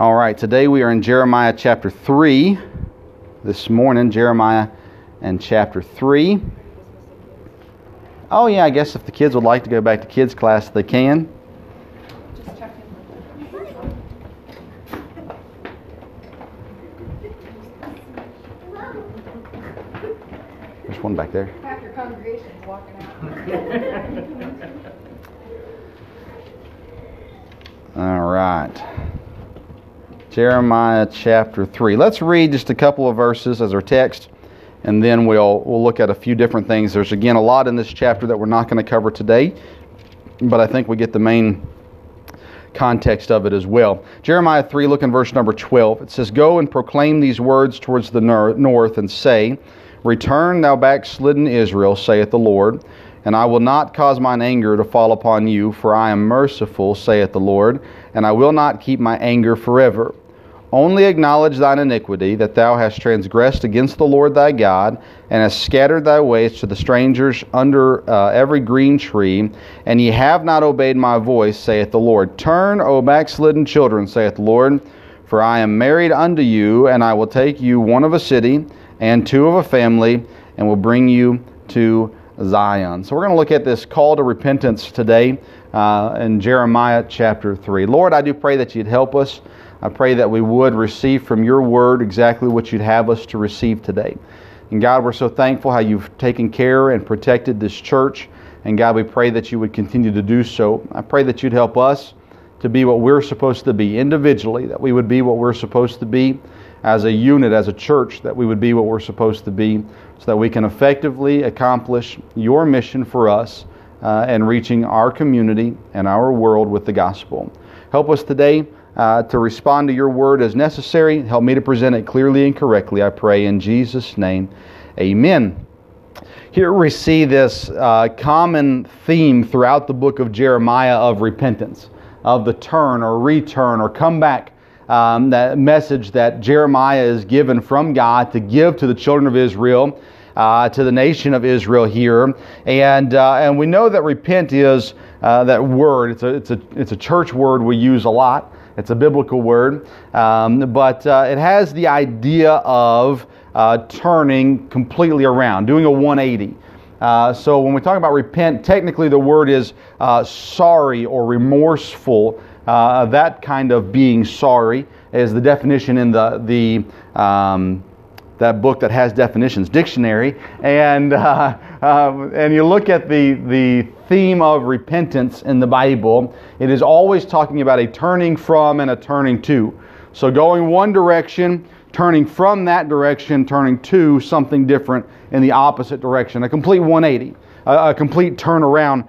All right, today we are in Jeremiah chapter 3. This morning, Jeremiah and chapter 3. Oh yeah, I guess if the kids would like to go back to kids class, they can. Just check in. There's one back there. Half your congregation's walking out. All right. Jeremiah chapter 3. Let's read just a couple of verses as our text, and then we'll look at a few different things. There's, again, a lot in this chapter that we're not going to cover today, but I think we get the main context of it as well. Jeremiah 3, look in verse number 12. It says, "Go and proclaim these words towards the north, and say, 'Return, thou backslidden Israel, saith the Lord, and I will not cause mine anger to fall upon you, for I am merciful, saith the Lord, and I will not keep my anger forever. Only acknowledge thine iniquity, that thou hast transgressed against the Lord thy God, and hast scattered thy ways to the strangers under every green tree, and ye have not obeyed my voice, saith the Lord. Turn, O backslidden children, saith the Lord, for I am married unto you, and I will take you one of a city, and two of a family, and will bring you to Zion.'" So we're going to look at this call to repentance today in Jeremiah chapter 3. Lord, I do pray that you'd help us. I pray that we would receive from your word exactly what you'd have us to receive today. And God, we're so thankful how you've taken care and protected this church. And God, we pray that you would continue to do so. I pray that you'd help us to be what we're supposed to be individually, that we would be what we're supposed to be as a unit, as a church, that we would be what we're supposed to be so that we can effectively accomplish your mission for us and reaching our community and our world with the gospel. Help us today to respond to your word as necessary. Help me to present it clearly and correctly, I pray in Jesus' name. Amen. Here we see this common theme throughout the book of Jeremiah of repentance, of the turn or return or come back, that message that Jeremiah is given from God to give to the children of Israel, to the nation of Israel here. And we know that repent is that word. It's a church word we use a lot. It's a biblical word, but it has the idea of turning completely around, doing a 180. So when we talk about repent, technically the word is sorry or remorseful. That kind of being sorry is the definition in the that book that has definitions, dictionary. And you look at the theme of repentance in the Bible, it is always talking about a turning from and a turning to. So going one direction, turning from that direction, turning to something different in the opposite direction. A complete 180, a complete turnaround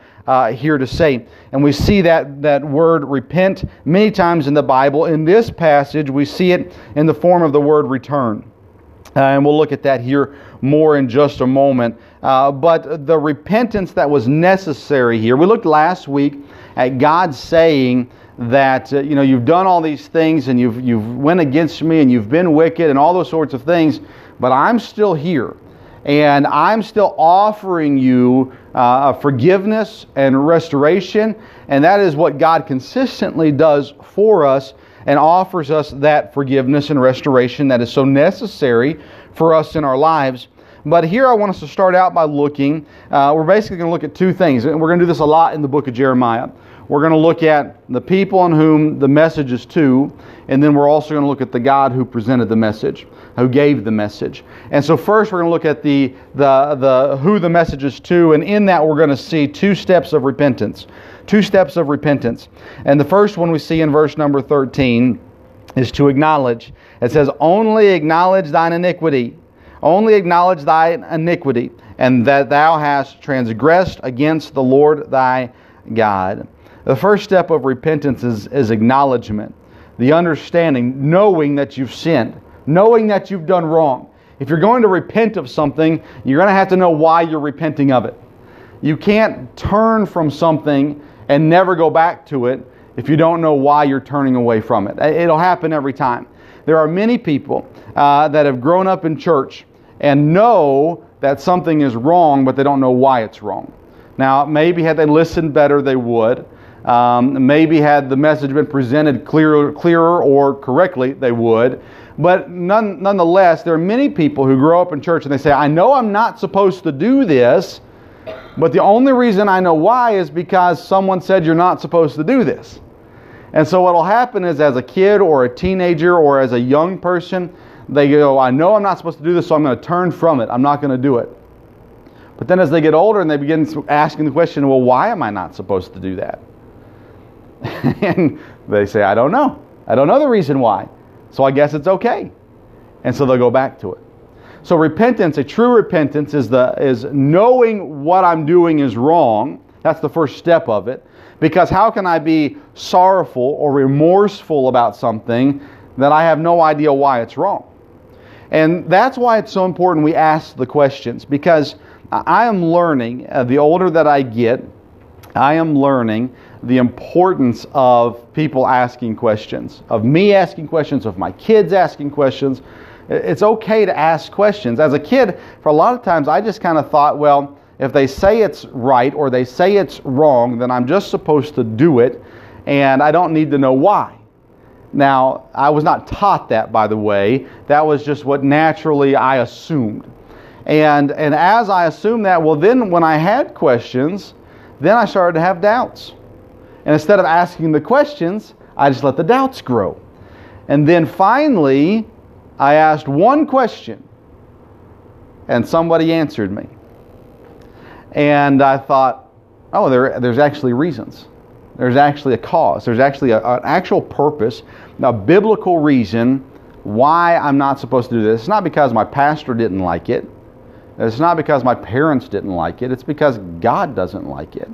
here to say. And we see that word repent many times in the Bible. In this passage, we see it in the form of the word return. And we'll look at that here more in just a moment. But the repentance that was necessary here, we looked last week at God saying that, you've done all these things and you've went against me and you've been wicked and all those sorts of things, but I'm still here and I'm still offering you forgiveness and restoration, and that is what God consistently does for us and offers us that forgiveness and restoration that is so necessary for us in our lives. But here I want us to start out by looking, we're basically going to look at two things, and we're going to do this a lot in the book of Jeremiah. We're going to look at the people on whom the message is to, and then we're also going to look at the God who presented the message, who gave the message. And so first we're going to look at the who the message is to, and in that we're going to see two steps of repentance. Two steps of repentance. And the first one we see in verse number 13 is to acknowledge. It says, "Only acknowledge thine iniquity. Only acknowledge thine iniquity, and that thou hast transgressed against the Lord thy God." The first step of repentance is acknowledgement, the understanding, knowing that you've sinned, knowing that you've done wrong. If you're going to repent of something, you're going to have to know why you're repenting of it. You can't turn from something and never go back to it if you don't know why you're turning away from it. It'll happen every time. There are many people that have grown up in church and know that something is wrong, but they don't know why it's wrong. Now, maybe had they listened better, they would. Maybe had the message been presented clearer or correctly, they would. But nonetheless, there are many people who grow up in church and they say, I know I'm not supposed to do this, but the only reason I know why is because someone said you're not supposed to do this. And so what will happen is, as a kid or a teenager or as a young person, they go, I know I'm not supposed to do this, so I'm going to turn from it. I'm not going to do it. But then as they get older and they begin asking the question, well, why am I not supposed to do that? And they say, I don't know. I don't know the reason why. So I guess it's okay. And so they'll go back to it. So repentance, a true repentance, is knowing what I'm doing is wrong. That's the first step of it. Because how can I be sorrowful or remorseful about something that I have no idea why it's wrong? And that's why it's so important we ask the questions. Because I am learning, the older that I get, I am learning the importance of people asking questions, of me asking questions, of my kids asking questions. It's okay to ask questions. As a kid, for a lot of times, I just kind of thought, well, if they say it's right or they say it's wrong, then I'm just supposed to do it, and I don't need to know why. Now, I was not taught that, by the way. That was just what naturally I assumed. And as I assumed that, well, then when I had questions, then I started to have doubts. And instead of asking the questions, I just let the doubts grow. And then finally, I asked one question, and somebody answered me. And I thought, oh, there's actually reasons. There's actually a cause. There's actually an actual purpose, a biblical reason why I'm not supposed to do this. It's not because my pastor didn't like it. It's not because my parents didn't like it. It's because God doesn't like it.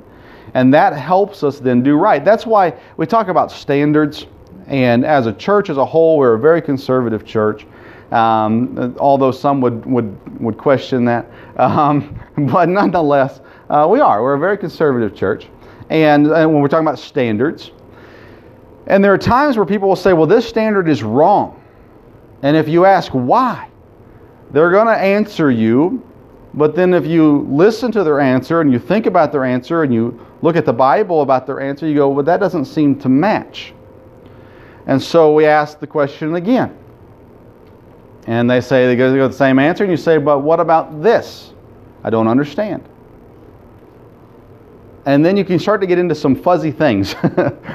And that helps us then do right. That's why we talk about standards. And as a church as a whole, we're a very conservative church. Although some would question that. But nonetheless, we are. We're a very conservative church. And when we're talking about standards, and there are times where people will say, well, this standard is wrong. And if you ask why, they're going to answer you. But then if you listen to their answer and you think about their answer and you look at the Bible about their answer, you go, well, that doesn't seem to match. And so we ask the question again. And they say, they go the same answer, and you say, but what about this? I don't understand. And then you can start to get into some fuzzy things,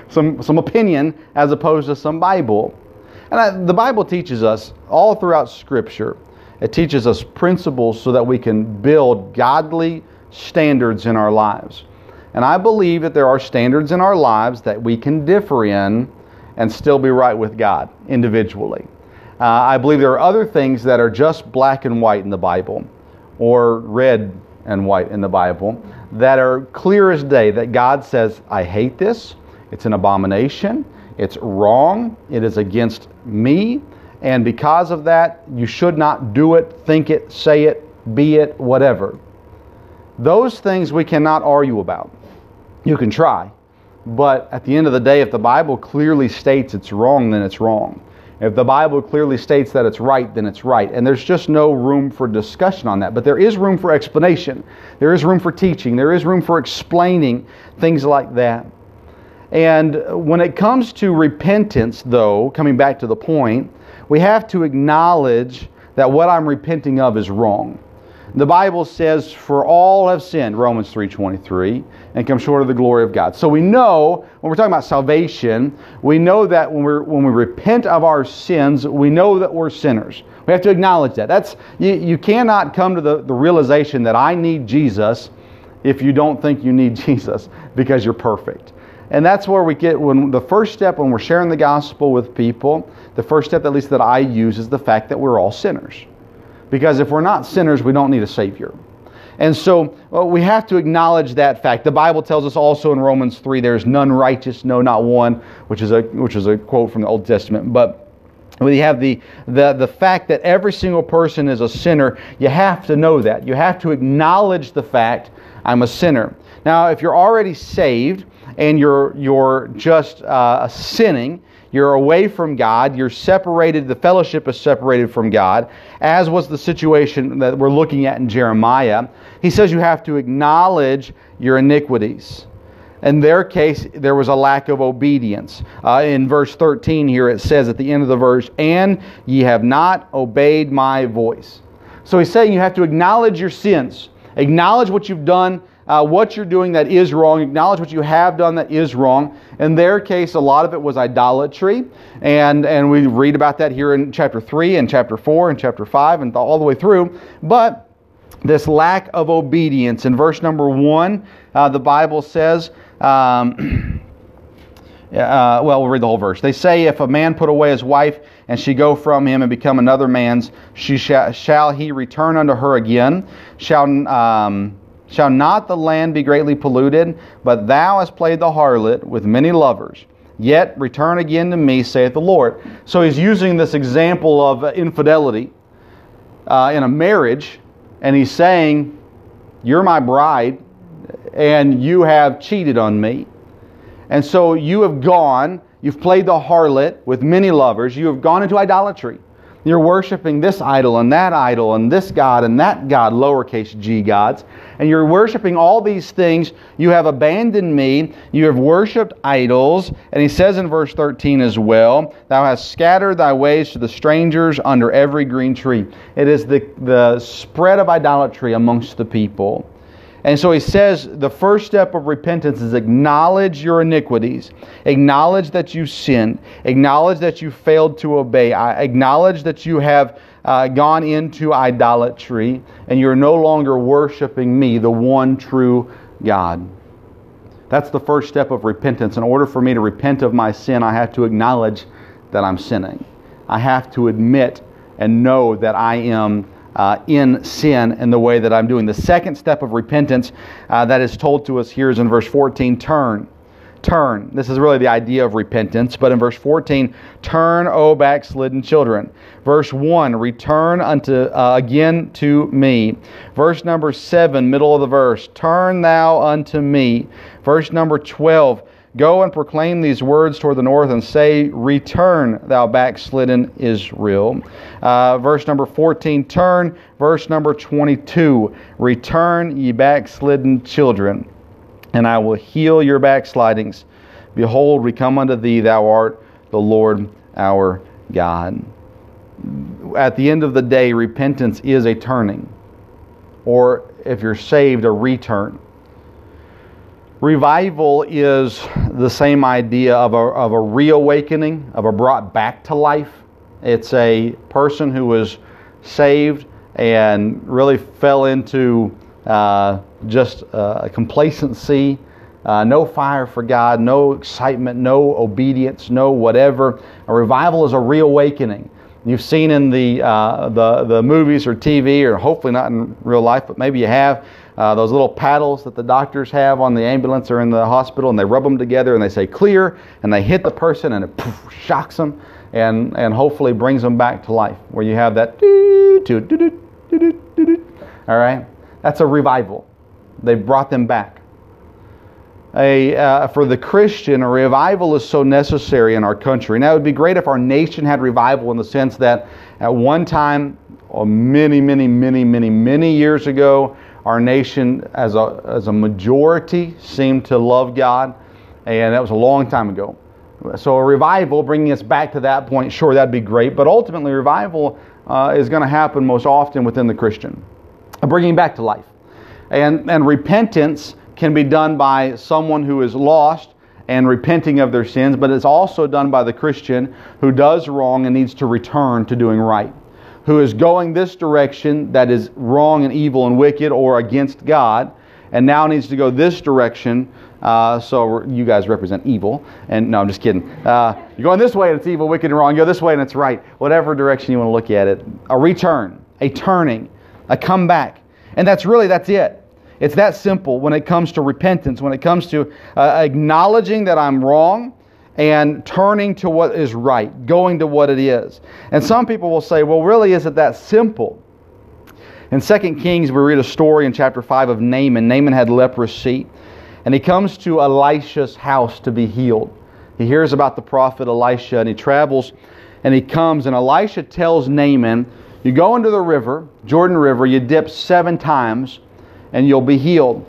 some opinion as opposed to some Bible. And the Bible teaches us all throughout Scripture. It teaches us principles so that we can build godly standards in our lives. And I believe that there are standards in our lives that we can differ in and still be right with God individually. I believe there are other things that are just black and white in the Bible, or red and white in the Bible, that are clear as day, that God says, I hate this, it's an abomination, it's wrong, it is against me, and because of that, you should not do it, think it, say it, be it, whatever. Those things we cannot argue about. You can try, but at the end of the day, if the Bible clearly states it's wrong, then it's wrong. If the Bible clearly states that it's right, then it's right. And there's just no room for discussion on that. But there is room for explanation. There is room for teaching. There is room for explaining things like that. And when it comes to repentance, though, coming back to the point, we have to acknowledge that what I'm repenting of is wrong. The Bible says, for all have sinned, Romans 3:23, and come short of the glory of God. So we know, when we're talking about salvation, we know that when we repent of our sins, we know that we're sinners. We have to acknowledge that. You cannot come to the realization that I need Jesus if you don't think you need Jesus because you're perfect. And that's where we get, when the first step when we're sharing the gospel with people, the first step, at least that I use, is the fact that we're all sinners. Because if we're not sinners, we don't need a Savior. And so we have to acknowledge that fact. The Bible tells us also in Romans 3, there's none righteous, no, not one, which is a quote from the Old Testament. But we have the fact that every single person is a sinner. You have to know that. You have to acknowledge the fact, I'm a sinner. Now, if you're already saved and you're just sinning, you're away from God, you're separated, the fellowship is separated from God, as was the situation that we're looking at in Jeremiah. He says you have to acknowledge your iniquities. In their case, there was a lack of obedience. In verse 13 here, it says at the end of the verse, "And ye have not obeyed my voice." So he's saying you have to acknowledge your sins. Acknowledge what you've done, what you're doing that is wrong. Acknowledge what you have done that is wrong. In their case, a lot of it was idolatry. And we read about that here in chapter 3 and chapter 4 and chapter 5 and all the way through. But this lack of obedience. In verse number 1, the Bible says, well, we'll read the whole verse. They say, "If a man put away his wife, and she go from him and become another man's, she shall he return unto her again? Shall not the land be greatly polluted? But thou hast played the harlot with many lovers. Yet return again to me, saith the Lord." So he's using this example of infidelity in a marriage, and he's saying, "You're my bride, and you have cheated on me. And so you have gone, you've played the harlot with many lovers, you have gone into idolatry. You're worshiping this idol and this god and that god," lowercase g gods, "and you're worshiping all these things. You have abandoned me. You have worshiped idols." And he says in verse 13 as well, "Thou hast scattered thy ways to the strangers under every green tree." It is the spread of idolatry amongst the people. And so he says the first step of repentance is acknowledge your iniquities. Acknowledge that you sinned. Acknowledge that you failed to obey. Acknowledge that you have gone into idolatry and you're no longer worshiping me, the one true God. That's the first step of repentance. In order for me to repent of my sin, I have to acknowledge that I'm sinning. I have to admit and know that I am in sin and the way that I'm doing. The second step of repentance that is told to us here is in verse 14, turn. Turn. This is really the idea of repentance, but in verse 14, turn, O backslidden children. Verse 1, return unto again to me. Verse number 7, middle of the verse, turn thou unto me. Verse number 12, go and proclaim these words toward the north and say, return, thou backslidden Israel. Verse number 14, turn. Verse number 22, return, ye backslidden children, and I will heal your backslidings. Behold, we come unto thee, thou art the Lord our God. At the end of the day, repentance is a turning, or if you're saved, a return. Revival is the same idea of a reawakening, of a brought back to life. It's a person who was saved and really fell into just complacency, no fire for God, no excitement, no obedience, no whatever. A revival is a reawakening. You've seen in the movies or TV, or hopefully not in real life, but maybe you have, those little paddles that the doctors have on the ambulance or in the hospital, and they rub them together and they say clear, and they hit the person and it poof, shocks them and hopefully brings them back to life, where you have that all right? That's a revival. They've brought them back. For the Christian, a revival is so necessary in our country. Now, it would be great if our nation had revival in the sense that at one time, many years ago, our nation as a majority seemed to love God, and that was a long time ago. So a revival, bringing us back to that point, sure, that'd be great, but ultimately revival is going to happen most often within the Christian, bringing back to life. And repentance can be done by someone who is lost and repenting of their sins, but it's also done by the Christian who does wrong and needs to return to doing right, who is going this direction that is wrong and evil and wicked or against God, and now needs to go this direction. So you guys represent evil. And no, I'm just kidding. You're going this way and it's evil, wicked, and wrong. You go this way and it's right. Whatever direction you want to look at it. A return, a turning, a comeback. And that's it. It's that simple when it comes to repentance, when it comes to acknowledging that I'm wrong and turning to what is right, going to what it is. And some people will say, well, really, is it that simple? In 2 Kings, we read a story in chapter 5 of Naaman. Naaman had leprosy, and he comes to Elisha's house to be healed. He hears about the prophet Elisha, and he travels, and he comes, and Elisha tells Naaman, you go into the river, Jordan River, you dip 7 times, and you'll be healed.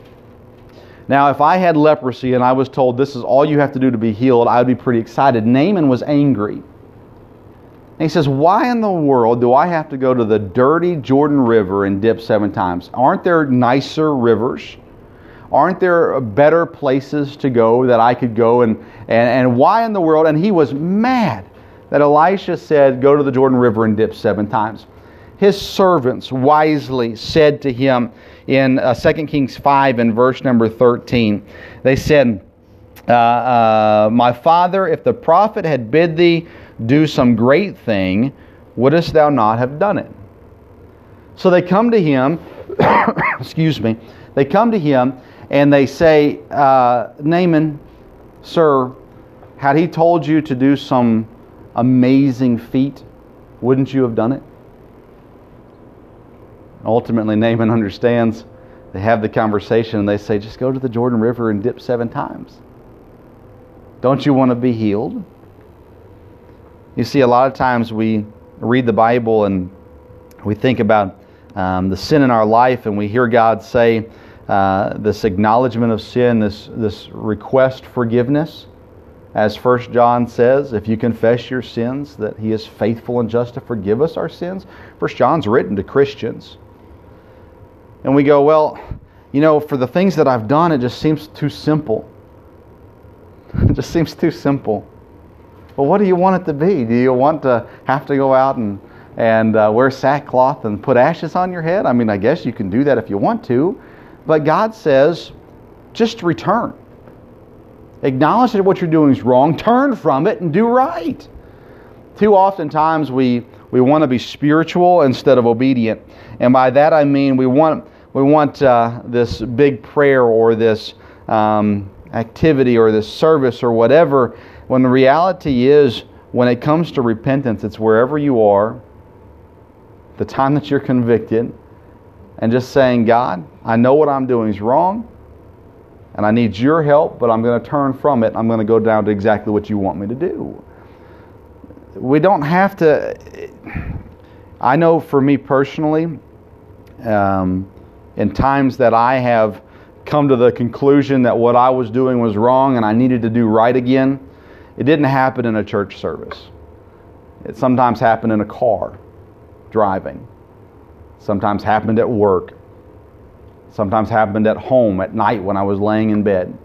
Now, if I had leprosy and I was told this is all you have to do to be healed, I would be pretty excited. Naaman was angry. And he says, why in the world do I have to go to the dirty Jordan River and dip 7 times? Aren't there nicer rivers? Aren't there better places to go that I could go? And why in the world? And he was mad that Elisha said, go to the Jordan River and dip 7 times. His servants wisely said to him in 2 Kings 5 and verse number 13, they said, my father, if the prophet had bid thee do some great thing, wouldest thou not have done it? So they come to him, excuse me, they come to him and they say, Naaman, sir, had he told you to do some amazing feat, wouldn't you have done it? Ultimately, Naaman understands. They have the conversation and they say, just go to the Jordan River and dip 7 times. Don't you want to be healed? You see, a lot of times we read the Bible and we think about the sin in our life, and we hear God say this acknowledgement of sin, this request forgiveness. As 1 John says, if you confess your sins, that He is faithful and just to forgive us our sins. 1 John's written to Christians. And we go, well, you know, for the things that I've done, it just seems too simple. It just seems too simple. Well, what do you want it to be? Do you want to have to go out and wear sackcloth and put ashes on your head? I mean, I guess you can do that if you want to. But God says, just return. Acknowledge that what you're doing is wrong. Turn from it and do right. Too often times we want to be spiritual instead of obedient. And by that I mean we want this big prayer or this activity or this service or whatever, when the reality is, when it comes to repentance, it's wherever you are, the time that you're convicted, and just saying, God, I know what I'm doing is wrong, and I need your help, but I'm going to turn from it. I'm going to go down to exactly what you want me to do. We don't have to... I know for me personally, in times that I have come to the conclusion that what I was doing was wrong and I needed to do right again, it didn't happen in a church service. It sometimes happened in a car, driving. Sometimes happened at work. Sometimes happened at home at night when I was laying in bed.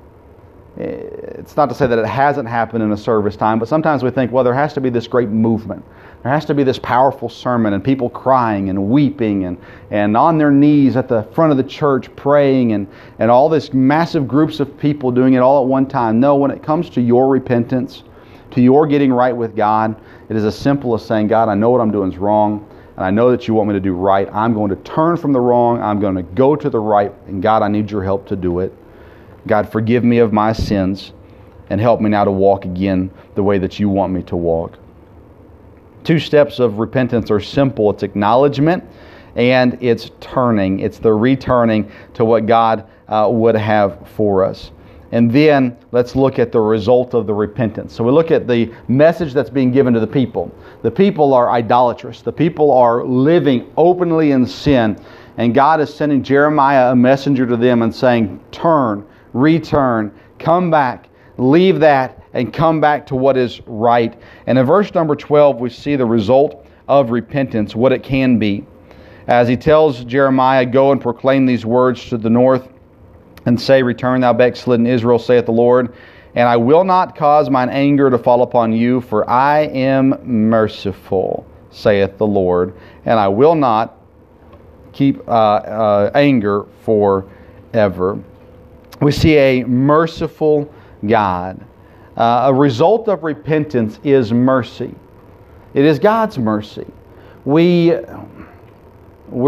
It's not to say that it hasn't happened in a service time, but sometimes we think, well, there has to be this great movement. There has to be this powerful sermon and people crying and weeping and on their knees at the front of the church praying and all this massive groups of people doing it all at one time. No, when it comes to your repentance, to your getting right with God, it is as simple as saying, God, I know what I'm doing is wrong. And I know that you want me to do right. I'm going to turn from the wrong. I'm going to go to the right. And God, I need your help to do it. God, forgive me of my sins and help me now to walk again the way that you want me to walk. 2 steps of repentance are simple. It's acknowledgement and it's turning. It's the returning to what God would have for us. And then let's look at the result of the repentance. So we look at the message that's being given to the people. The people are idolatrous. The people are living openly in sin. And God is sending Jeremiah, a messenger to them, and saying, turn, return, come back, leave that, and come back to what is right. And in verse number 12, we see the result of repentance, what it can be. As he tells Jeremiah, go and proclaim these words to the north, and say, return thou backslidden Israel, saith the Lord, and I will not cause mine anger to fall upon you, for I am merciful, saith the Lord, and I will not keep anger forever. We see a merciful God. A result of repentance is mercy. It is God's mercy. We're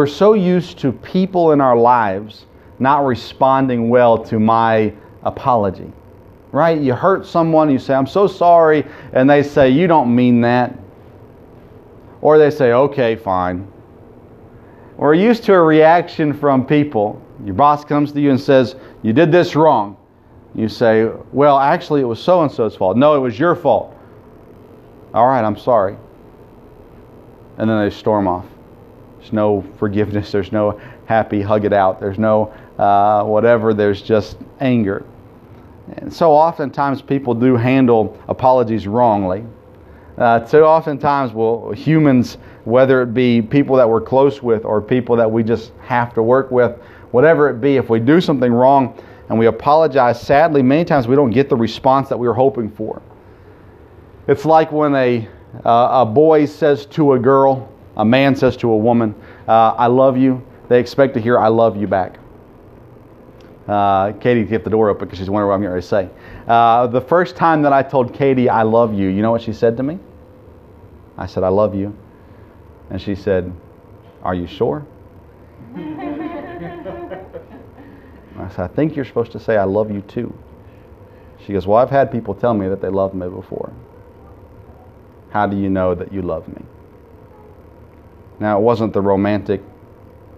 so used to people in our lives not responding well to my apology, right? You hurt someone, you say, I'm so sorry, and they say, you don't mean that. Or they say, okay, fine. We're used to a reaction from people. Your boss comes to you and says, you did this wrong. You say, well, actually, it was so-and-so's fault. No, it was your fault. All right, I'm sorry. And then they storm off. There's no forgiveness. There's no happy hug it out. There's no whatever, there's just anger. And so oftentimes people do handle apologies wrongly. So oftentimes humans, whether it be people that we're close with or people that we just have to work with, whatever it be, if we do something wrong and we apologize, sadly, many times we don't get the response that we were hoping for. It's like when a boy says to a girl, a man says to a woman, I love you. They expect to hear I love you back. Katie kept the door open because she's wondering what I'm going to say. The first time that I told Katie I love you, you know what she said to me? I said, I love you. And she said, are you sure? I said, I think you're supposed to say I love you too. She goes, well, I've had people tell me that they loved me before. How do you know that you love me? Now, it wasn't the romantic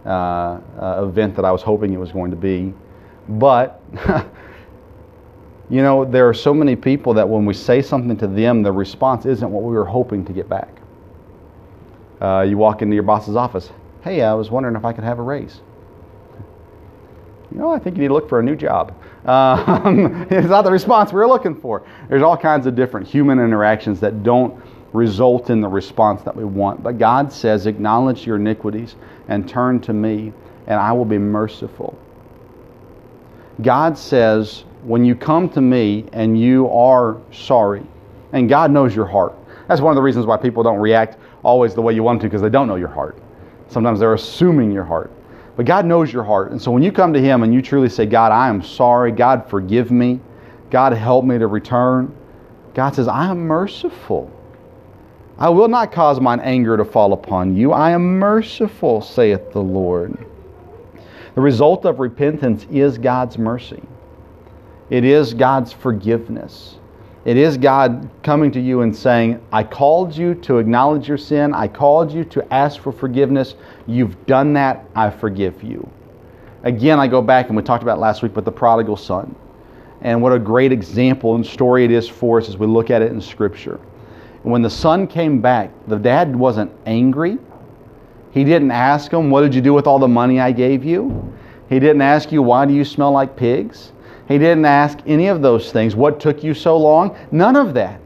event that I was hoping it was going to be, but you know, there are so many people that when we say something to them, the response isn't what we were hoping to get back. You walk into your boss's office, hey, I was wondering if I could have a raise. You know, I think you need to look for a new job. It's not the response we're looking for. There's all kinds of different human interactions that don't result in the response that we want. But God says, acknowledge your iniquities and turn to me, and I will be merciful. God says, when you come to me and you are sorry, and God knows your heart. That's one of the reasons why people don't react always the way you want them to, because they don't know your heart. Sometimes they're assuming your heart. But God knows your heart. And so when you come to Him and you truly say, God, I am sorry. God, forgive me. God, help me to return. God says, I am merciful. I will not cause mine anger to fall upon you. I am merciful, saith the Lord. The result of repentance is God's mercy. It is God's forgiveness. It is God coming to you and saying, I called you to acknowledge your sin. I called you to ask for forgiveness. You've done that. I forgive you. Again, I go back, and we talked about last week, but the prodigal son. And what a great example and story it is for us as we look at it in Scripture. When the son came back, the dad wasn't angry. He didn't ask him, what did you do with all the money I gave you? He didn't ask you, why do you smell like pigs? He didn't ask any of those things. What took you so long? None of that.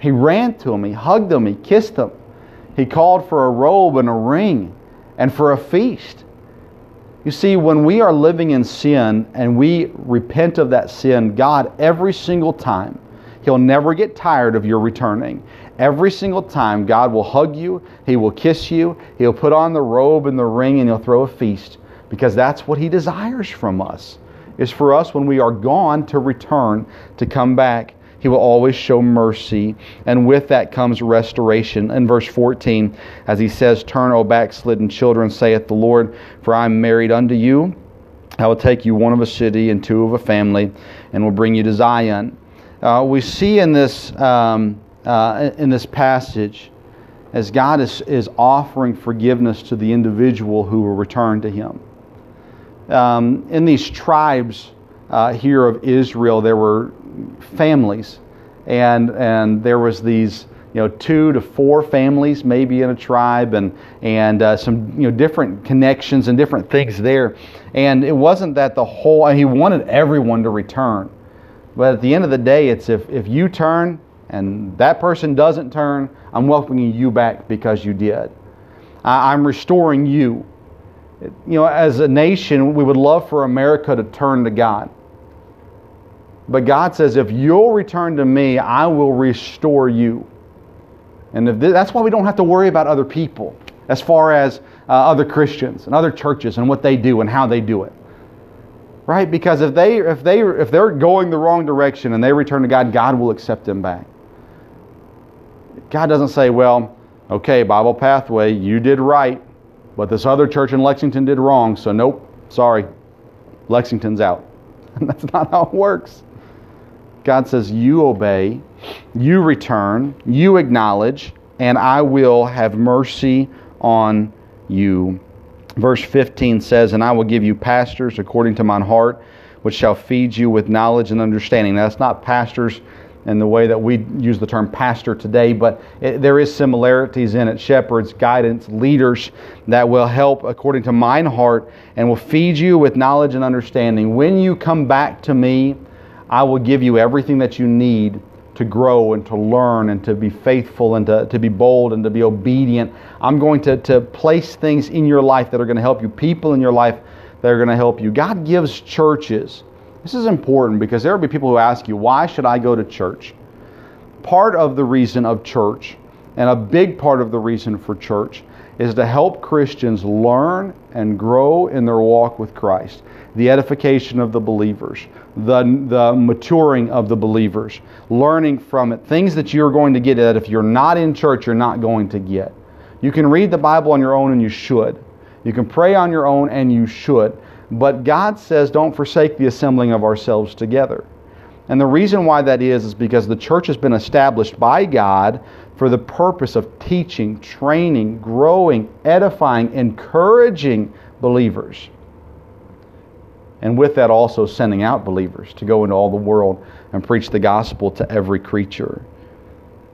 He ran to him. He hugged him. He kissed him. He called for a robe and a ring and for a feast. You see, when we are living in sin and we repent of that sin, God, every single time, He'll never get tired of your returning. Every single time, God will hug you. He will kiss you. He'll put on the robe and the ring, and He'll throw a feast, because that's what He desires from us. Is for us, when we are gone, to return, to come back. He will always show mercy, and with that comes restoration. In verse 14, as he says, turn, O backslidden children, saith the Lord, for I am married unto you. I will take you one of a city and two of a family, and will bring you to Zion. We see in this passage, as God is offering forgiveness to the individual who will return to Him. In these tribes here of Israel, there were families, and there was these, you know, 2 to 4 families maybe in a tribe, and some, you know, different connections and different things there. And it wasn't that the whole. He wanted everyone to return, but at the end of the day, it's if you turn and that person doesn't turn, I'm welcoming you back because you did. I'm restoring you. You know, as a nation, we would love for America to turn to God. But God says, if you'll return to me, I will restore you. And that's why we don't have to worry about other people as far as other Christians and other churches and what they do and how they do it. Right? Because if they're going the wrong direction and they return to God, God will accept them back. God doesn't say, well, okay, Bible Pathway, you did right, but this other church in Lexington did wrong, so nope, sorry, Lexington's out. That's not how it works. God says, you obey, you return, you acknowledge, and I will have mercy on you. Verse 15 says, and I will give you pastors according to mine heart, which shall feed you with knowledge and understanding. Now, that's not pastors and the way that we use the term pastor today, but there is similarities in it. Shepherds, guidance, leaders that will help according to mine heart and will feed you with knowledge and understanding. When you come back to me, I will give you everything that you need to grow and to learn and to be faithful and to be bold and to be obedient. I'm going to place things in your life that are going to help you, people in your life that are going to help you. God gives churches. This is important because there will be people who ask you, why should I go to church? Part of the reason of church, and a big part of the reason for church, is to help Christians learn and grow in their walk with Christ. The edification of the believers, the maturing of the believers, learning from it, things that you're going to get that if you're not in church, you're not going to get. You can read the Bible on your own, and you should. You can pray on your own, and you should. But God says, don't forsake the assembling of ourselves together. And the reason why that is because the church has been established by God for the purpose of teaching, training, growing, edifying, encouraging believers. And with that also sending out believers to go into all the world and preach the gospel to every creature.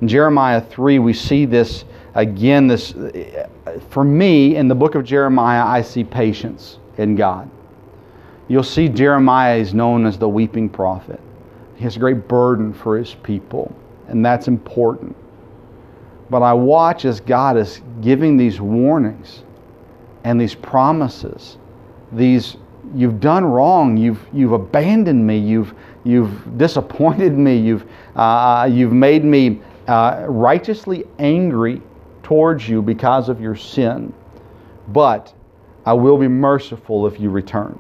In Jeremiah 3, we see this again. This, for me, in the book of Jeremiah, I see patience in God. You'll see Jeremiah is known as the weeping prophet. He has a great burden for his people, and that's important. But I watch as God is giving these warnings and these promises, these, you've done wrong, you've abandoned me, you've disappointed me, you've made me righteously angry towards you because of your sin, but I will be merciful if you return.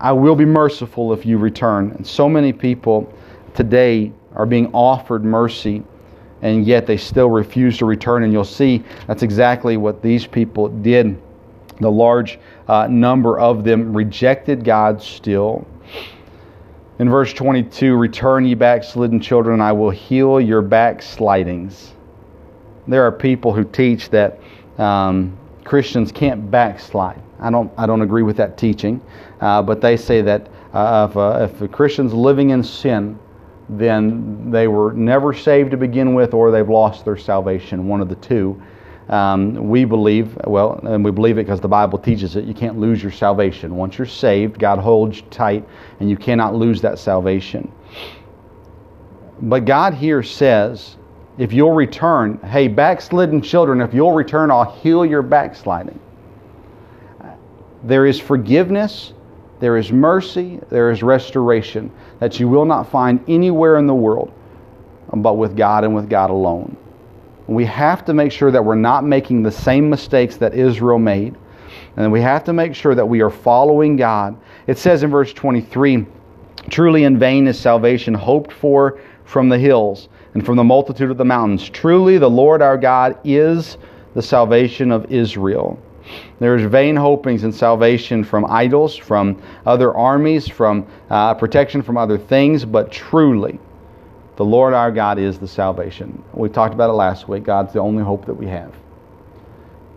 I will be merciful if you return. And so many people today are being offered mercy, and yet they still refuse to return. And you'll see that's exactly what these people did. The large number of them rejected God still. In verse 22, return ye backslidden children, I will heal your backslidings. There are people who teach that Christians can't backslide. I don't agree with that teaching, but they say that if a Christian's living in sin, then they were never saved to begin with, or they've lost their salvation, one of the two. We believe, well, and we believe it because the Bible teaches it, you can't lose your salvation. Once you're saved, God holds you tight, and you cannot lose that salvation. But God here says, if you'll return, hey, backslidden children, if you'll return, I'll heal your backsliding. There is forgiveness, there is mercy, there is restoration that you will not find anywhere in the world but with God and with God alone. We have to make sure that we're not making the same mistakes that Israel made, and we have to make sure that we are following God. It says in verse 23, truly in vain is salvation hoped for from the hills and from the multitude of the mountains. Truly the Lord our God is the salvation of Israel. There is vain hopings and salvation from idols, from other armies, from protection from other things, but truly the Lord our God is the salvation. We talked about it last week. God's the only hope that we have.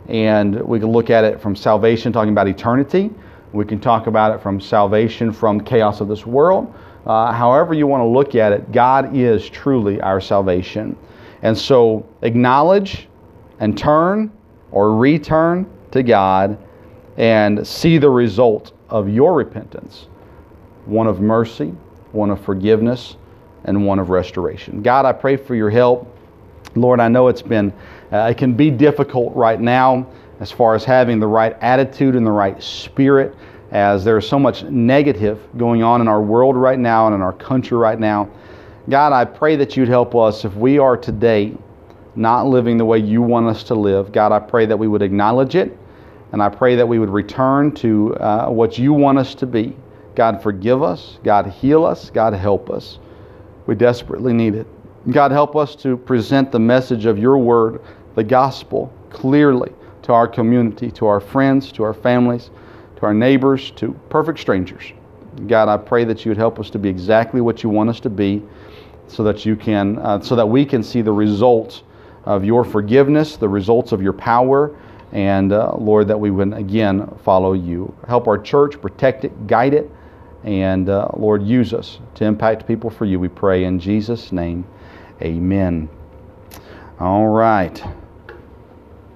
And we can look at it from salvation, talking about eternity. We can talk about it from salvation from chaos of this world. However you want to look at it, God is truly our salvation. And so acknowledge and turn or return to God and see the result of your repentance. One of mercy, one of forgiveness, and one of restoration. God, I pray for your help. Lord, I know it can be difficult right now as far as having the right attitude and the right spirit, as there is so much negative going on in our world right now and in our country right now. God, I pray that you'd help us if we are today not living the way you want us to live. God, I pray that we would acknowledge it, and I pray that we would return to what you want us to be. God, forgive us. God, heal us. God, help us. We desperately need it. God, help us to present the message of your word, the gospel, clearly to our community, to our friends, to our families, to our neighbors, to perfect strangers. God, I pray that you would help us to be exactly what you want us to be, so that we can see the results of your forgiveness, the results of your power, and Lord, that we would again follow you. Help our church, protect it, guide it, And Lord, use us to impact people for you. We pray in Jesus' name. Amen. All right.